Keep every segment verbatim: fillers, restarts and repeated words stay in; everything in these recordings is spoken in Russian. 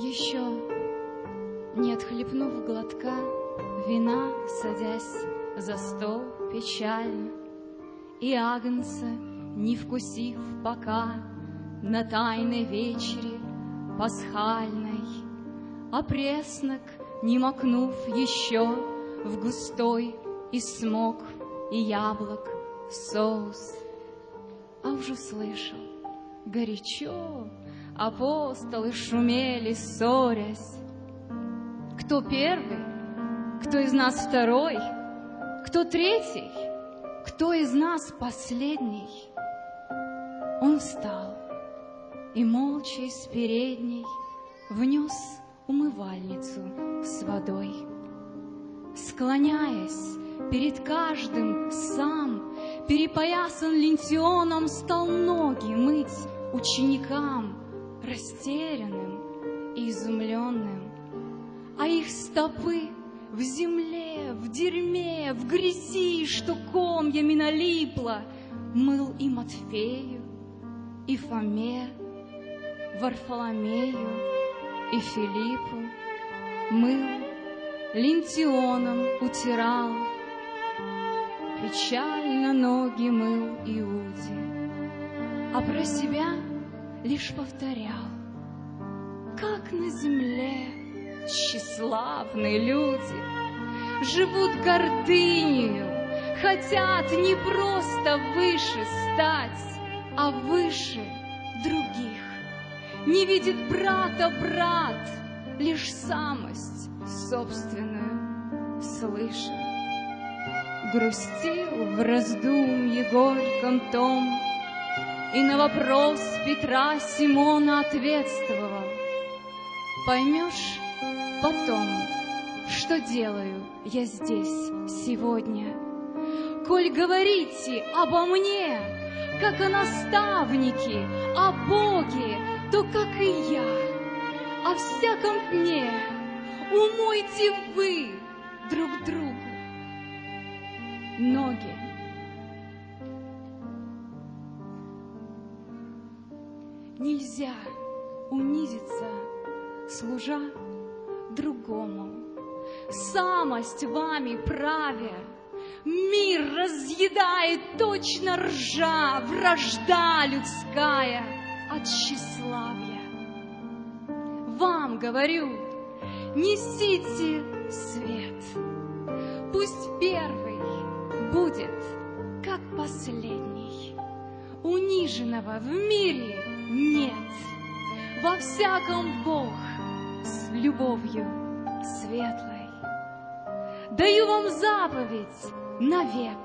Еще не отхлебнув глотка вина, садясь за стол печально, и агнца не вкусив пока на тайной вечере пасхальной, а преснок не макнув еще в густой и смог и яблок соус, а уже слышал горячо апостолы шумели, ссорясь. Кто первый, кто из нас второй, кто третий, кто из нас последний? Он встал и молча из передней внес умывальницу с водой. Склоняясь перед каждым сам, перепоясан лентионом, стал ноги мыть ученикам, растерянным и изумленным, а их стопы в земле, в дерьме, в грязи, что комьями налипло, мыл и Матфею, и Фоме, Варфоломею, и Филиппу, мыл, лентионом утирал, печально ноги мыл Иуде, а про себя лишь повторял: как на земле тщеславные люди живут гордынею, хотят не просто выше стать, а выше других. Не видит брата брат, лишь самость собственную слышит. Грустил в раздумье горьком том и на вопрос Петра Симона ответствовал: поймешь потом, что делаю я здесь сегодня. Коль говорите обо мне, как о наставнике, о Боге, то как и я, о всяком дне умойте вы друг другу ноги. Нельзя унизиться, служа другому. Самость вами правя, мир разъедает точно ржа, вражда людская от тщеславия. Вам говорю, несите свет, пусть первый будет, как последний. Униженного в мире нет, во всяком Бог с любовью светлой. Даю вам заповедь навек,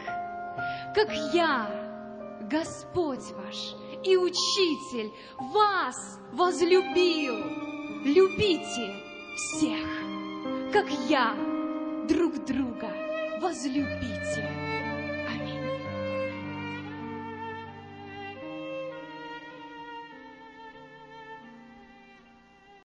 как я, Господь ваш и Учитель, вас возлюбил. Любите всех, как я, друг друга возлюбите.